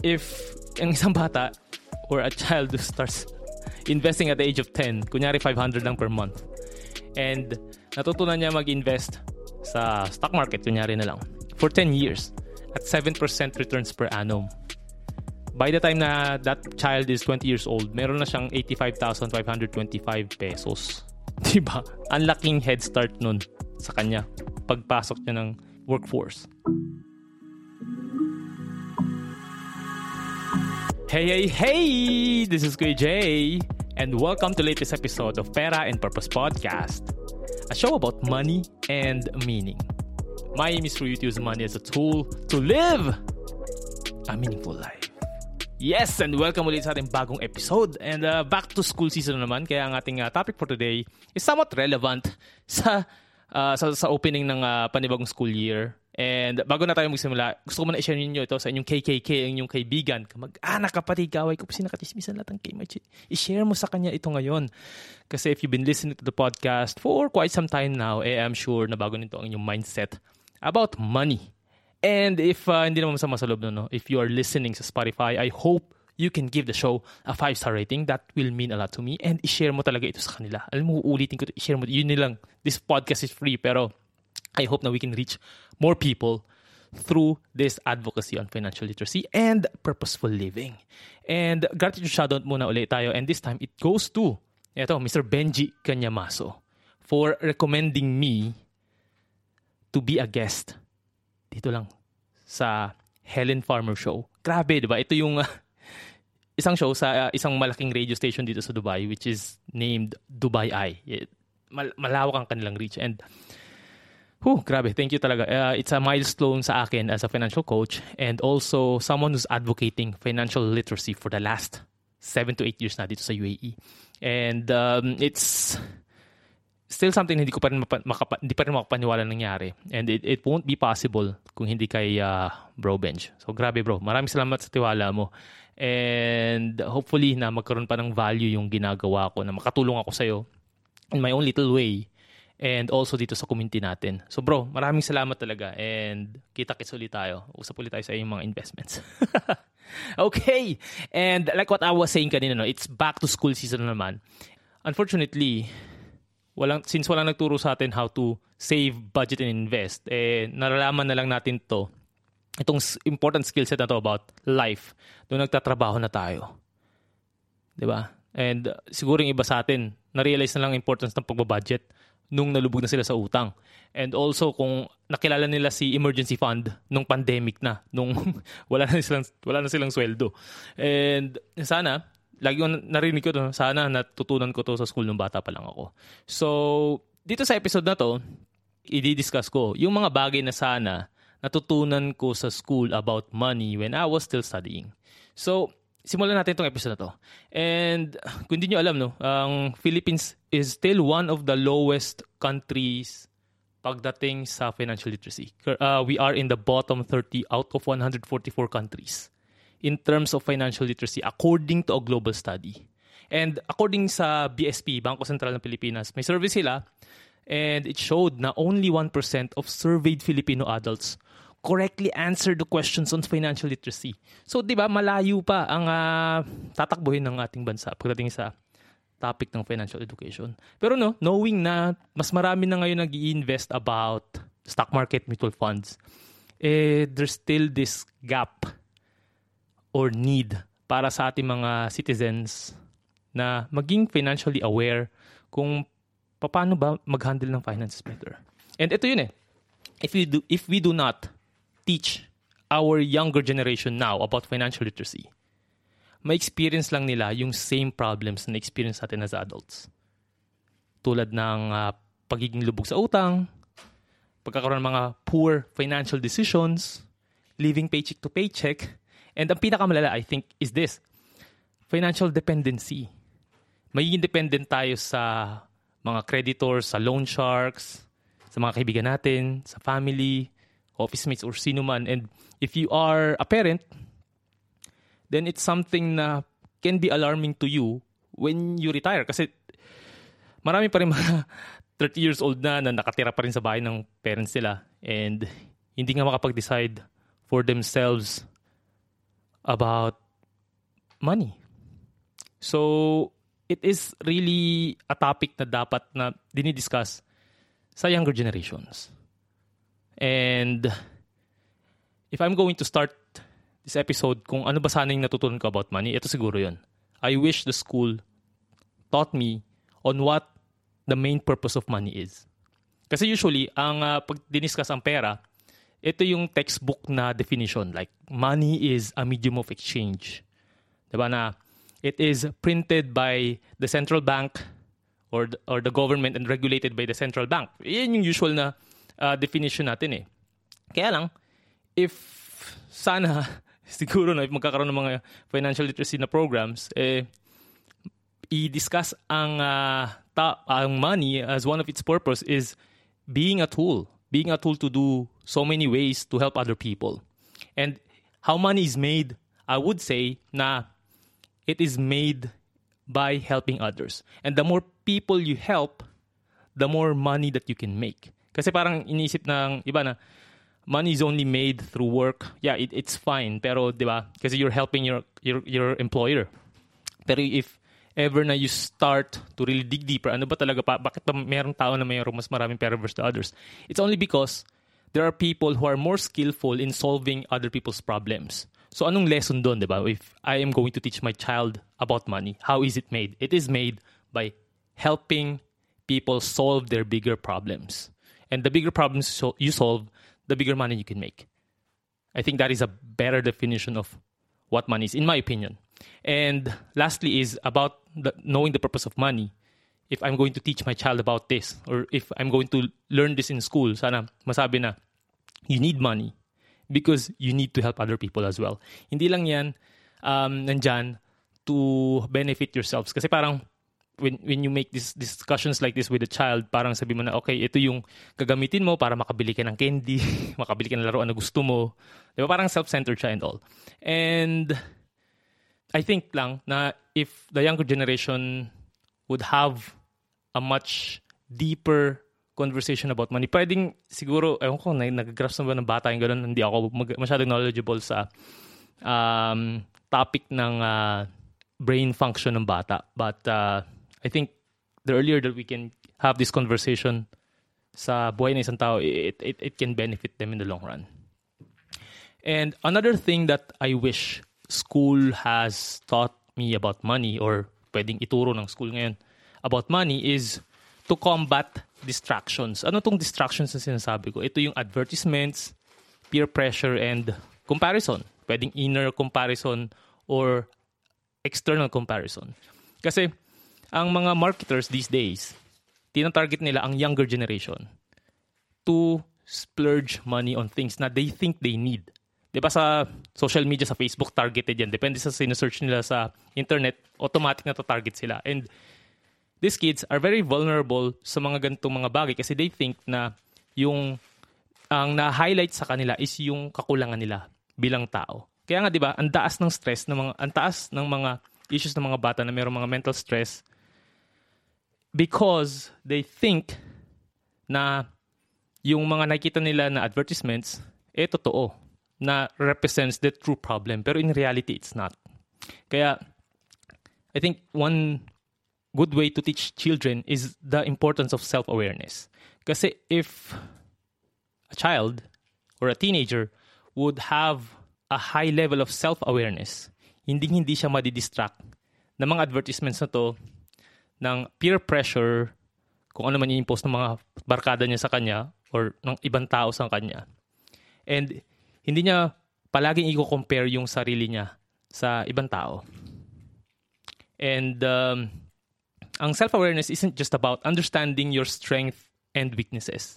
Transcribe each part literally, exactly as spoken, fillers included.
if ang isang bata or a child who starts investing at the age of ten, kunyari five hundred lang per month, and natutunan niya mag-invest sa stock market, kunyari na lang, for ten years at seven percent returns per annum, by the time na that child is twenty years old, meron na siyang eighty-five thousand five hundred twenty-five pesos. Diba? Ang laking head start nun sa kanya pagpasok niya ng workforce. Hey, hey, hey! This is Kuya Jay, and welcome to latest episode of Pera and Purpose Podcast, a show about money and meaning. My aim is for you to use money as a tool to live a meaningful life. Yes, and welcome ulit sa ating bagong episode. And uh, back to school season naman, kaya ang ating uh, topic for today is somewhat relevant sa uh, sa, sa opening ng uh, panibagong school year. And bago na tayo magsimula, gusto ko muna i-share ninyo ito sa inyong K K K, ang inyong kaibigan, kamag-anak, kapatid, kaway, kapusina, katismisan, lahat ng kay-machi. I-share mo sa kanya ito ngayon. Kasi if you've been listening to the podcast for quite some time now, eh, I'm sure na bago nito ang inyong mindset about money. And if uh, hindi naman masama sa loob nun, no? If you are listening sa Spotify, I hope you can give the show a five-star rating. That will mean a lot to me. And i-share mo talaga ito sa kanila. Alam mo, uulitin ko ito. I-share mo. Yun nilang, this podcast is free, pero I hope na we can reach more people through this advocacy on financial literacy and purposeful living. And gratitude shoutout muna ulit tayo. And this time, it goes to, ito, Mister Benji Kaniamaso for recommending me to be a guest dito lang sa Helen Farmer Show. Grabe, di ba? Ito yung uh, isang show sa uh, isang malaking radio station dito sa Dubai, which is named Dubai Eye. It, mal- malawak ang kanilang reach. And, whew, grabe, thank you talaga. Uh, it's a milestone sa akin as a financial coach and also someone who's advocating financial literacy for the last seven to eight years na dito sa U A E. And um, it's still something hindi ko pa rin mapa, makapa, hindi pa rin makapaniwala nangyari. And it, it won't be possible kung hindi kay uh, Bro Bench. So grabe, bro. Maraming salamat sa tiwala mo. And hopefully na magkaroon pa ng value yung ginagawa ko, na makatulong ako sa'yo in my own little way and also dito sa community natin. So bro, maraming salamat talaga. And kita-kits ulit tayo. Usap ulit tayo sa iyong mga investments. Okay. And like what I was saying kanina, no, it's back to school season naman. Unfortunately, walang, since walang nagturo sa atin how to save, budget, and invest, eh, nalalaman na lang natin to, itong important skill set na to about life, doon nagtatrabaho na tayo. Diba? And uh, siguro yung iba sa atin, narealize na lang importance ng pagbabudget nung nalubog na sila sa utang. And also, kung nakilala nila si emergency fund nung pandemic na, nung wala na silang, wala na silang sweldo. And sana, lagi yung narinig ko to, sana natutunan ko to sa school nung bata pa lang ako. So, dito sa episode na to, i-discuss ko yung mga bagay na sana natutunan ko sa school about money when I was still studying. So, simulan natin itong episode na to. And kung hindi nyo alam, no, ang Philippines is still one of the lowest countries pagdating sa financial literacy. Uh, we are in the bottom thirty out of one hundred forty-four countries in terms of financial literacy according to a global study. And according sa B S P, Bangko Sentral ng Pilipinas, may survey sila, and it showed na only one percent of surveyed Filipino adults correctly answered the questions on financial literacy. So, di ba, malayo pa ang uh, tatakbuhin ng ating bansa pagdating sa topic ng financial education. Pero no, knowing na mas marami na ngayon nag-i-invest about stock market, mutual funds, eh, there's still this gap or need para sa ating mga citizens na maging financially aware kung paano ba mag-handle ng finances better. And ito yun eh. If we do, if we do not teach our younger generation now about financial literacy, ma-experience lang nila yung same problems na experience natin as adults. Tulad ng uh, pagiging lubog sa utang, pagkakaroon ng mga poor financial decisions, living paycheck to paycheck. And ang pinakamalala, I think, is this. Financial dependency. Magiging dependent tayo sa mga creditors, sa loan sharks, sa mga kaibigan natin, sa family, office mates, or sino man. And if you are a parent, then it's something na can be alarming to you when you retire. Kasi marami pa rin mga thirty years old na na nakatira pa rin sa bahay ng parents nila. And hindi nga makapag-decide for themselves about money. So, it is really a topic na dapat na dinidiscuss sa younger generations. And if I'm going to start this episode, kung ano ba sana yung natutunan ko about money, ito siguro yun. I wish the school taught me on what the main purpose of money is. Kasi usually, ang uh, pag diniscuss ang pera, ito yung textbook na definition. Like, money is a medium of exchange. Diba na, it is printed by the central bank or the, or the government and regulated by the central bank. Yan yung usual na uh, definition natin eh. Kaya lang, if sana, siguro na, if magkakaroon ng mga financial literacy na programs, eh, i-discuss ang, uh, ta- ang money as one of its purpose is being a tool. Being a tool to do so many ways to help other people. And how money is made, I would say na it is made by helping others. And the more people you help, the more money that you can make. Kasi parang iniisip ng iba na money is only made through work. Yeah, it, it's fine. Pero di ba? Kasi you're helping your, your, your employer. Pero if ever na you start to really dig deeper, ano ba talaga pa, bakit ba mayroong tao na mayroong mas maraming pera versus the others? It's only because there are people who are more skillful in solving other people's problems. So anong lesson doon, di ba? If I am going to teach my child about money, how is it made? It is made by helping people solve their bigger problems. And the bigger problems you solve, the bigger money you can make. I think that is a better definition of what money is, in my opinion. And lastly is about the, knowing the purpose of money. If I'm going to teach my child about this, or if I'm going to learn this in school, sana masabi na, you need money because you need to help other people as well. Hindi lang yan um, nandyan to benefit yourselves. Kasi parang when when you make these discussions like this with a child, parang sabi mo na, okay, ito yung gagamitin mo para makabili ka ng candy, makabili ka ng laruan na gusto mo. Di ba? Parang self-centered siya and all. And I think lang na if the younger generation would have a much deeper conversation about money, pwedeng siguro, ewan ko, nag-grasp na ba ng bata yung gano'n, hindi ako mag- masyadong knowledgeable sa um, topic ng uh, brain function ng bata. But uh, I think the earlier that we can have this conversation sa buhay ng isang tao, it, it, it can benefit them in the long run. And another thing that I wish school has taught me about money, or pwedeng ituro ng school ngayon about money, is to combat distractions. Ano tong distractions na sinasabi ko? Ito yung advertisements, peer pressure, and comparison. Pwedeng inner comparison or external comparison. Kasi ang mga marketers these days, tinatarget nila ang younger generation to splurge money on things na they think they need. Diba sa social media, sa Facebook, targeted yan. Depende sa sinesearch nila sa internet, automatic na to-target sila. And these kids are very vulnerable sa mga ganitong mga bagay kasi they think na yung ang na-highlight sa kanila is yung kakulangan nila bilang tao. Kaya nga, diba, ang taas ng stress, ng mga, ang taas ng mga issues ng mga bata na mayroong mga mental stress because they think na yung mga nakikita nila na advertisements, eh, totoo. Na represents the true problem. Pero in reality, it's not. Kaya, I think one good way to teach children is the importance of self-awareness. Kasi if a child or a teenager would have a high level of self-awareness, hindi-hindi siya madidistract ng mga advertisements na to, ng peer pressure, kung ano man i-impose ng mga barkada niya sa kanya or ng ibang tao sa kanya. And hindi niya palaging i-compare yung sarili niya sa ibang tao. And um, ang self-awareness isn't just about understanding your strengths and weaknesses.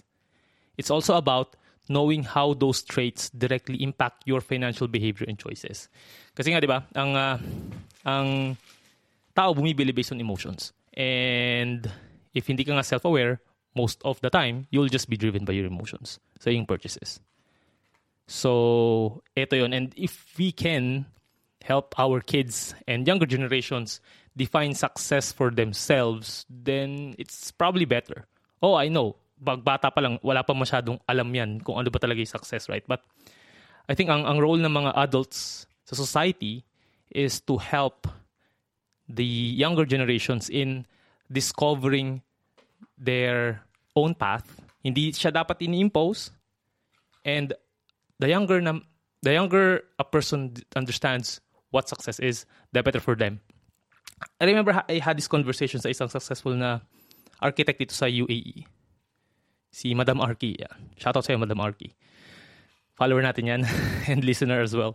It's also about knowing how those traits directly impact your financial behavior and choices. Kasi nga, di ba, ang, uh, ang tao bumibili based on emotions. And if hindi ka nga self-aware, most of the time, you'll just be driven by your emotions sa iyong purchases. So, eto yun. And if we can help our kids and younger generations define success for themselves, then it's probably better. Oh, I know. Bagbata pa lang, wala pa masyadong alam yan kung ano ba talaga yung success, right? But I think ang, ang role ng mga adults sa the society is to help the younger generations in discovering their own path. Hindi siya dapat ini-impose, and the younger na, the younger a person understands what success is, the better for them. I remember I had this conversation sa isang successful na architect dito sa U A E. Si Madam Arki. Yeah. Shout out sa'yo, Madam Arki. Follower natin yan and listener as well.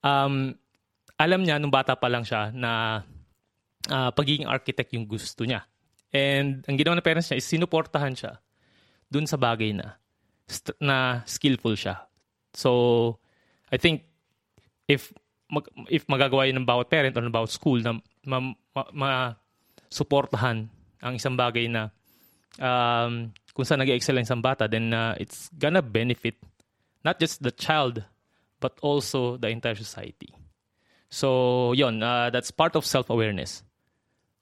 Um, alam niya, nung bata pa lang siya, na uh, pagiging architect yung gusto niya. And ang ginawa ng parents niya is sinuportahan siya dun sa bagay na, st- na skillful siya. So, I think, if mag- if magagawa yun ng bawat parent or ng bawat school na ma-suportahan ma- ma- ang isang bagay na um, kung saan nag-excel ang isang bata, then uh, it's gonna benefit not just the child, but also the entire society. So, yun, uh, that's part of self-awareness.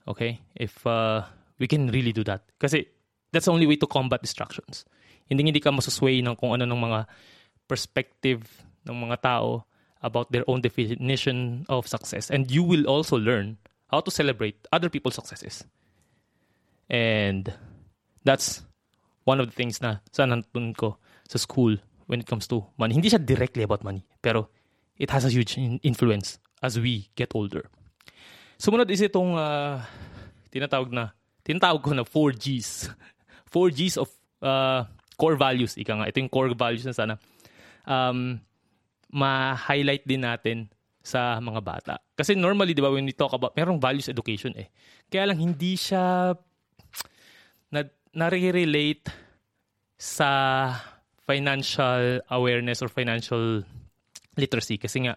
Okay? If uh, we can really do that. Kasi that's the only way to combat distractions. Hindi hindi ka masusway ng kung ano ng mga perspective ng mga tao about their own definition of success. And you will also learn how to celebrate other people's successes. And that's one of the things na saan natutunan ko sa school when it comes to money. Hindi siya directly about money, pero it has a huge influence as we get older. Sumunod is itong uh, tinatawag na, tinatawag ko na four G's. four G's of uh, core values. Ika nga, ito yung core values na sana um, ma-highlight din natin sa mga bata. Kasi normally, di ba, when we talk about, merong values education eh. Kaya lang, hindi siya na nare-relate sa financial awareness or financial literacy kasi nga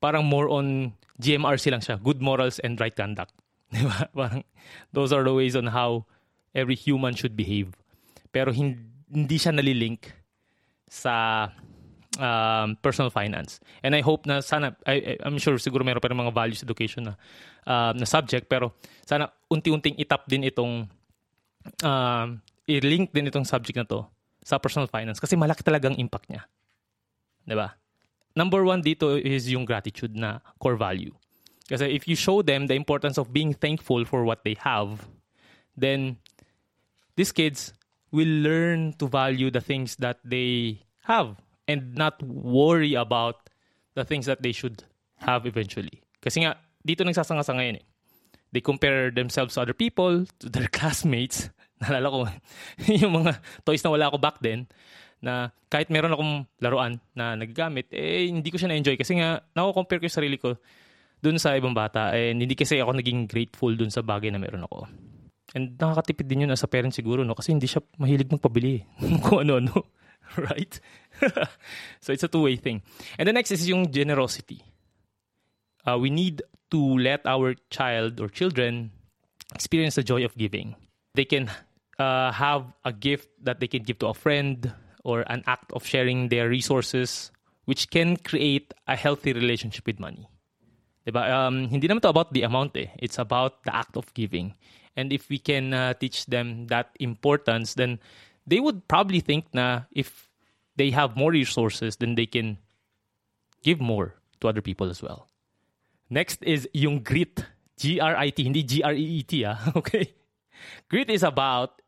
parang more on G M R C lang siya, good morals and right conduct. Diba? Parang those are the ways on how every human should behave. Pero hindi siya nalilink sa um, personal finance. And I hope na sana, I, I'm sure siguro meron pa rin mga values education na, uh, na subject, pero sana unti-unting itap din itong Um, i-link din itong subject na to sa personal finance kasi malaki talagang impact niya. Diba? Number one dito is yung gratitude na core value. Kasi if you show them the importance of being thankful for what they have, then these kids will learn to value the things that they have and not worry about the things that they should have eventually. Kasi nga, dito nagsasanga-sanga yan eh. They compare themselves to other people, to their classmates. Naalala ko, yung mga toys na wala ako back then, na kahit meron akong laruan na naggamit, eh hindi ko siya na-enjoy kasi nga nako-compare ko yung sarili ko dun sa ibang bata. And hindi kasi ako naging grateful dun sa bagay na meron ako. And nakakatipid din yun as a parent siguro, no? Kasi hindi siya mahilig magpabili kung ano-ano. Right? So it's a two-way thing. And the next is yung generosity. Uh, we need to let our child or children experience the joy of giving. They can uh, have a gift that they can give to a friend or an act of sharing their resources, which can create a healthy relationship with money. Diba? Um, hindi naman to about the amount eh. It's about the act of giving. And if we can uh, teach them that importance, then they would probably think na if they have more resources, then they can give more to other people as well. Next is yung grit. G R I T, hindi G R E E T. Ah. Okay? Grit is about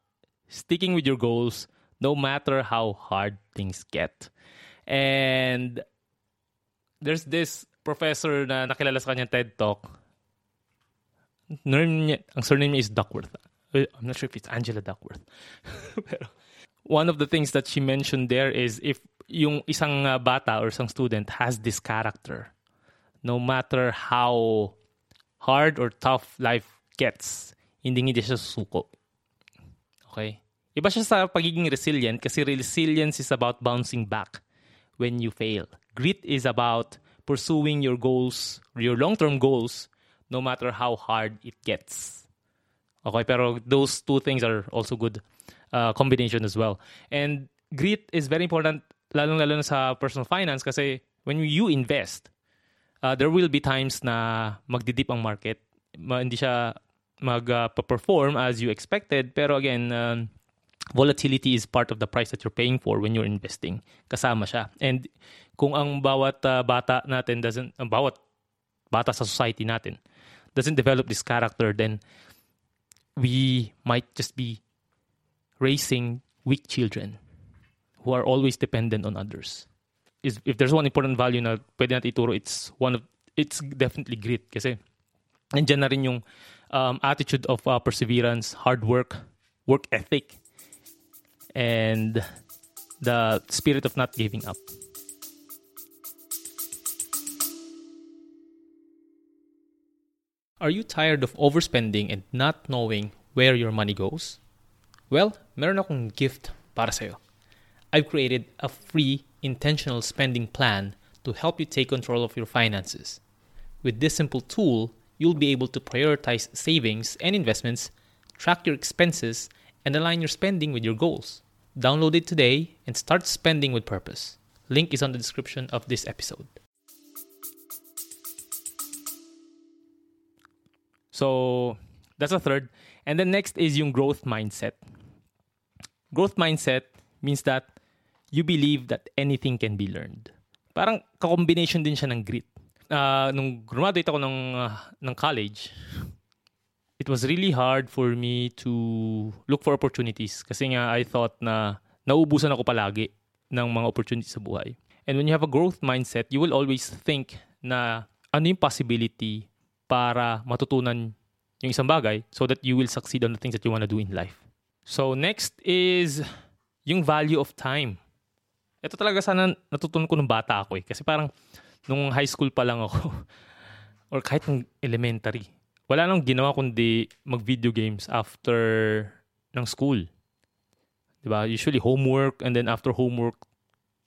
sticking with your goals no matter how hard things get. And there's this professor na nakilala sa kanyang TED Talk. Niya, ang surname niya is Duckworth. I'm not sure if it's Angela Duckworth. Pero one of the things that she mentioned there is if yung isang bata or isang student has this character, no matter how hard or tough life gets, hindi hindi siya susuko. Okay? Iba siya sa pagiging resilient kasi resilience is about bouncing back when you fail. Grit is about pursuing your goals, your long-term goals, no matter how hard it gets. Okay? Pero those two things are also good uh, combination as well. And grit is very important, lalong-lalo na sa personal finance kasi when you invest, Uh, there will be times na magdidip ang market. Ma- hindi siya mag-perform uh, as you expected. Pero again, uh, volatility is part of the price that you're paying for when you're investing. Kasama siya. And kung ang bawat uh, bata natin doesn't, ang bawat bata sa society natin doesn't develop this character, then we might just be raising weak children who are always dependent on others. Is if there's one important value na pwede natin ituro, it's one of it's definitely grit, kasi nandiyan na rin yung um, attitude of uh, perseverance, hard work, work ethic, and the spirit of not giving up. Are you tired of overspending and not knowing where your money goes? Well, meron akong gift para sa'yo. I've created a free intentional spending plan to help you take control of your finances. With this simple tool, you'll be able to prioritize savings and investments, track your expenses, and align your spending with your goals. Download it today and start spending with purpose. Link is on the description of this episode. So, that's the third. And then next is yung growth mindset. Growth mindset means that you believe that anything can be learned. Parang kakombination din siya ng grit. Uh, nung graduate ako ng, uh, ng college, it was really hard for me to look for opportunities kasi nga I thought na nauubusan ako palagi ng mga opportunities sa buhay. And when you have a growth mindset, you will always think na ano yung possibility para matutunan yung isang bagay so that you will succeed on the things that you want to do in life. So next is yung value of time. Ito talaga sana natutunan ko nung bata ako eh. Kasi parang nung high school pa lang ako or kahit nung elementary, wala nang ginawa kundi mag-video games after ng school. Diba? Usually homework, and then after homework,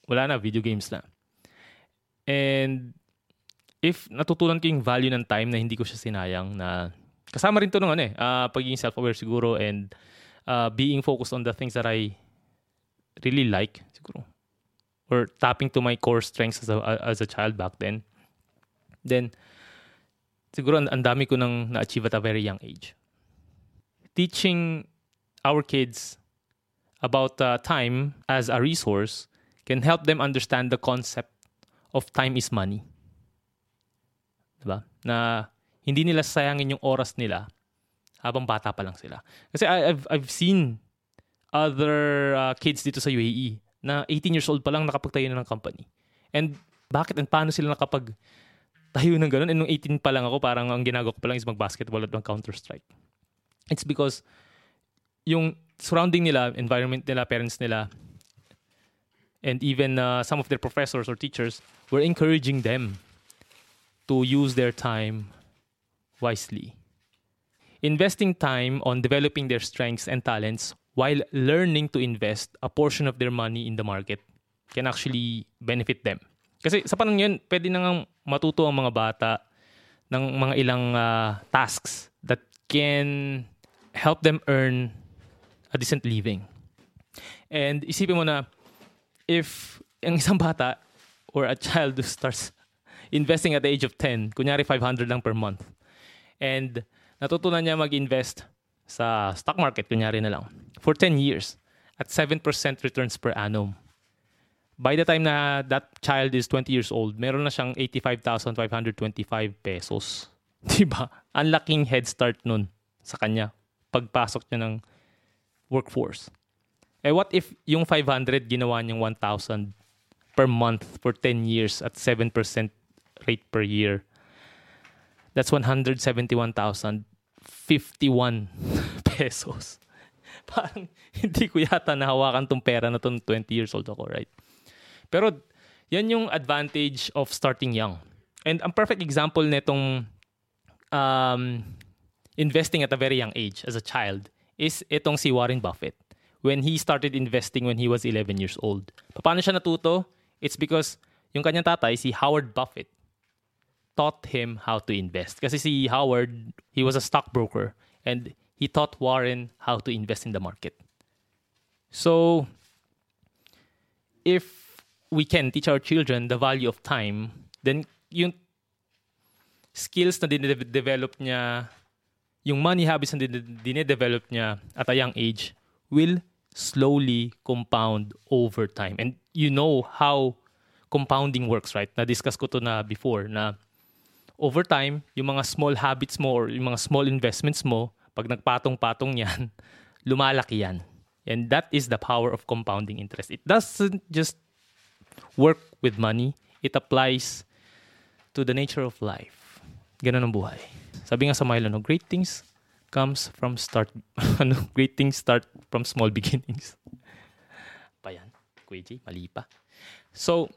wala na, video games na. And if natutunan ko yung value ng time na hindi ko siya sinayang, na kasama rin ito ng ano eh, uh, pagiging self-aware siguro and uh, being focused on the things that I really like siguro. Or tapping to my core strengths as a, as a child back then. Then, siguro ang dami ko nang na-achieve at a very young age. Teaching our kids about uh, time as a resource can help them understand the concept of time is money. Diba? Na hindi nila sayangin yung oras nila habang bata pa lang sila. Kasi I've, I've seen other uh, kids dito sa U A E na eighteen years old pa lang nakapagtayo na ng company. And bakit and paano sila nakapag tayo ng ganun. And nung eighteen pa lang ako, parang ang ginagawa ko pa lang is mag-basketball at mag-counter-strike. It's because yung surrounding nila, environment nila, parents nila, and even uh, some of their professors or teachers were encouraging them to use their time wisely. Investing time on developing their strengths and talents while learning to invest a portion of their money in the market can actually benefit them. Kasi sa panahon yun, pwede na ngang matuto ang mga bata ng mga ilang uh, tasks that can help them earn a decent living. And isipin mo na, if ang isang bata or a child who starts investing at the age of ten, kunyari five hundred lang per month, and natutunan niya mag-invest sa stock market, kunyari na lang, for ten years at seven percent returns per annum. By the time na that child is twenty years old, meron na siyang eighty-five thousand five hundred twenty-five pesos. Diba? Ang laking head start nun sa kanya pagpasok niya ng workforce. Eh what if yung five hundred ginawa niyang one thousand per month for ten years at seven percent rate per year? That's one hundred seventy-one thousand fifty-one pesos. Parang hindi ko yata nahawakan tong pera na tong twenty years old ako, right? Pero yan yung advantage of starting young. And ang perfect example netong um, investing at a very young age as a child is itong si Warren Buffett when he started investing when he was eleven years old. Paano siya natuto? It's because yung kanyang tatay, si Howard Buffett, taught him how to invest. Kasi si Howard, he was a stockbroker and he taught Warren how to invest in the market. So, if we can teach our children the value of time, then yung skills na dine-develop niya, yung money habits na dine-develop niya at a young age will slowly compound over time. And you know how compounding works, right? Na-discuss ko to na before na over time, yung mga small habits mo or yung mga small investments mo, pag nagpatong-patong yan, lumalaki yan. And that is the power of compounding interest. It doesn't just work with money. It applies to the nature of life. Ganun ang buhay. Sabi nga sa Milo, no, great things comes from start. Ano, great things start from small beginnings. Pa yan. Kuya Jay, mali pa. So,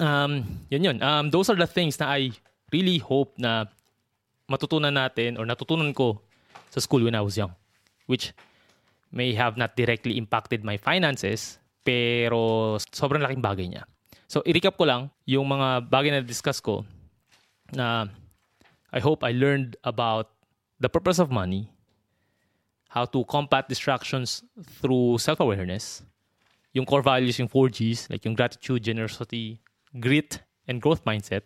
um, yun yun. Um, those are the things na I really hope na matutunan natin or natutunan ko sa school when I was young. Which may have not directly impacted my finances, pero sobrang laking bagay niya. So, i-recap ko lang yung mga bagay na discuss ko na I hope I learned about the purpose of money, how to combat distractions through self-awareness, yung core values, yung four G's, like yung gratitude, generosity, grit, and growth mindset,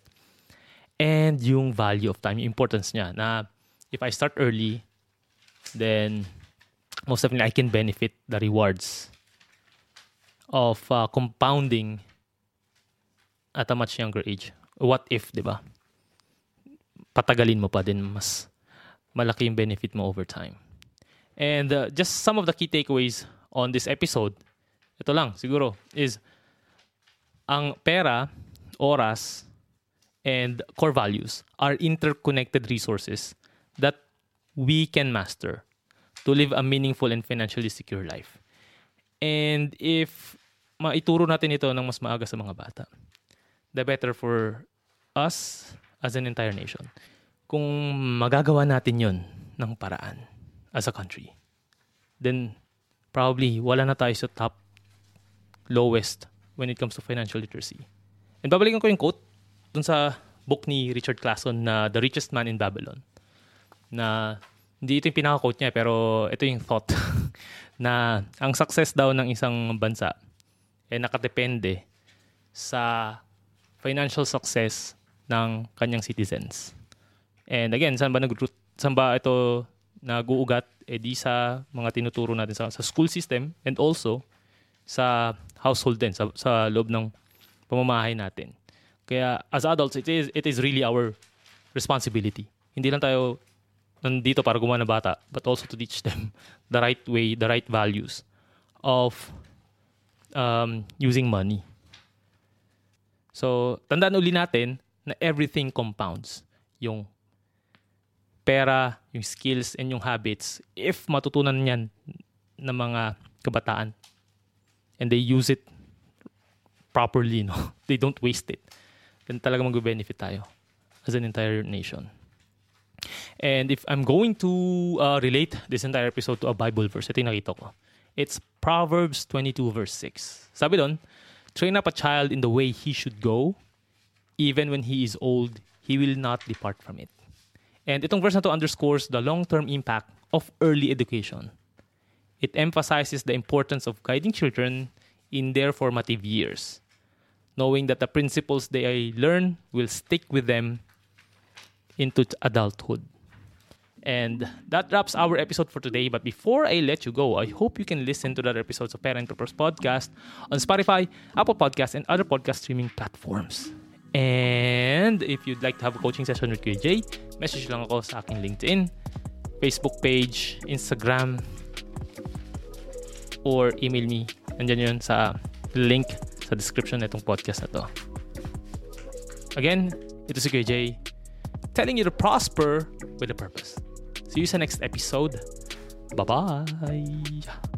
and yung value of time, yung importance niya na if I start early, then most definitely, I can benefit the rewards of uh, compounding at a much younger age. What if, di ba? Patagalin mo pa din, mas malaki yung benefit mo over time. And uh, just some of the key takeaways on this episode, ito lang siguro, is ang pera, oras, and core values are interconnected resources that we can master to live a meaningful and financially secure life. And if maituro natin ito ng mas maaga sa mga bata, the better for us as an entire nation. Kung magagawa natin yun ng paraan as a country, then probably wala na tayo sa top lowest when it comes to financial literacy. And babalikan ko yung quote dun sa book ni Richard Clason na The Richest Man in Babylon, na hindi ito yung pinaka-quote niya, pero ito yung thought na ang success daw ng isang bansa ay eh, nakadepende sa financial success ng kanyang citizens. And again, saan ba, nag- saan ba ito nag-uugat? Eh di sa mga tinuturo natin sa, sa school system and also sa household din, sa, sa loob ng pamamahay natin. Kaya as adults, it is, it is really our responsibility. Hindi lang tayo nandito para gumawa ng bata, but also to teach them the right way, the right values of um, using money. So, tandaan uli natin na everything compounds. Yung pera, yung skills, and yung habits, if matutunan niyan ng mga kabataan and they use it properly, no? They don't waste it, then talaga mag-benefit tayo as an entire nation. And if I'm going to uh, relate this entire episode to a Bible verse, ito yung nakita ko. It's Proverbs twenty-two verse six. Sabi doon, train up a child in the way he should go. Even when he is old, he will not depart from it. And itong verse na to underscores the long-term impact of early education. It emphasizes the importance of guiding children in their formative years, knowing that the principles they learn will stick with them into adulthood. And that wraps our episode for today. But before I let you go, I hope you can listen to the other episodes of Pera and Purpose Podcast on Spotify, Apple Podcasts, and other podcast streaming platforms. And if you'd like to have a coaching session with Kuya Jay, message lang ako sa aking LinkedIn, Facebook page, Instagram, or email me. Nandiyan yun sa link sa description nitong podcast na to. Again, ito si Kuya Jay, telling you to prosper with a purpose. See you in the next episode. Bye-bye.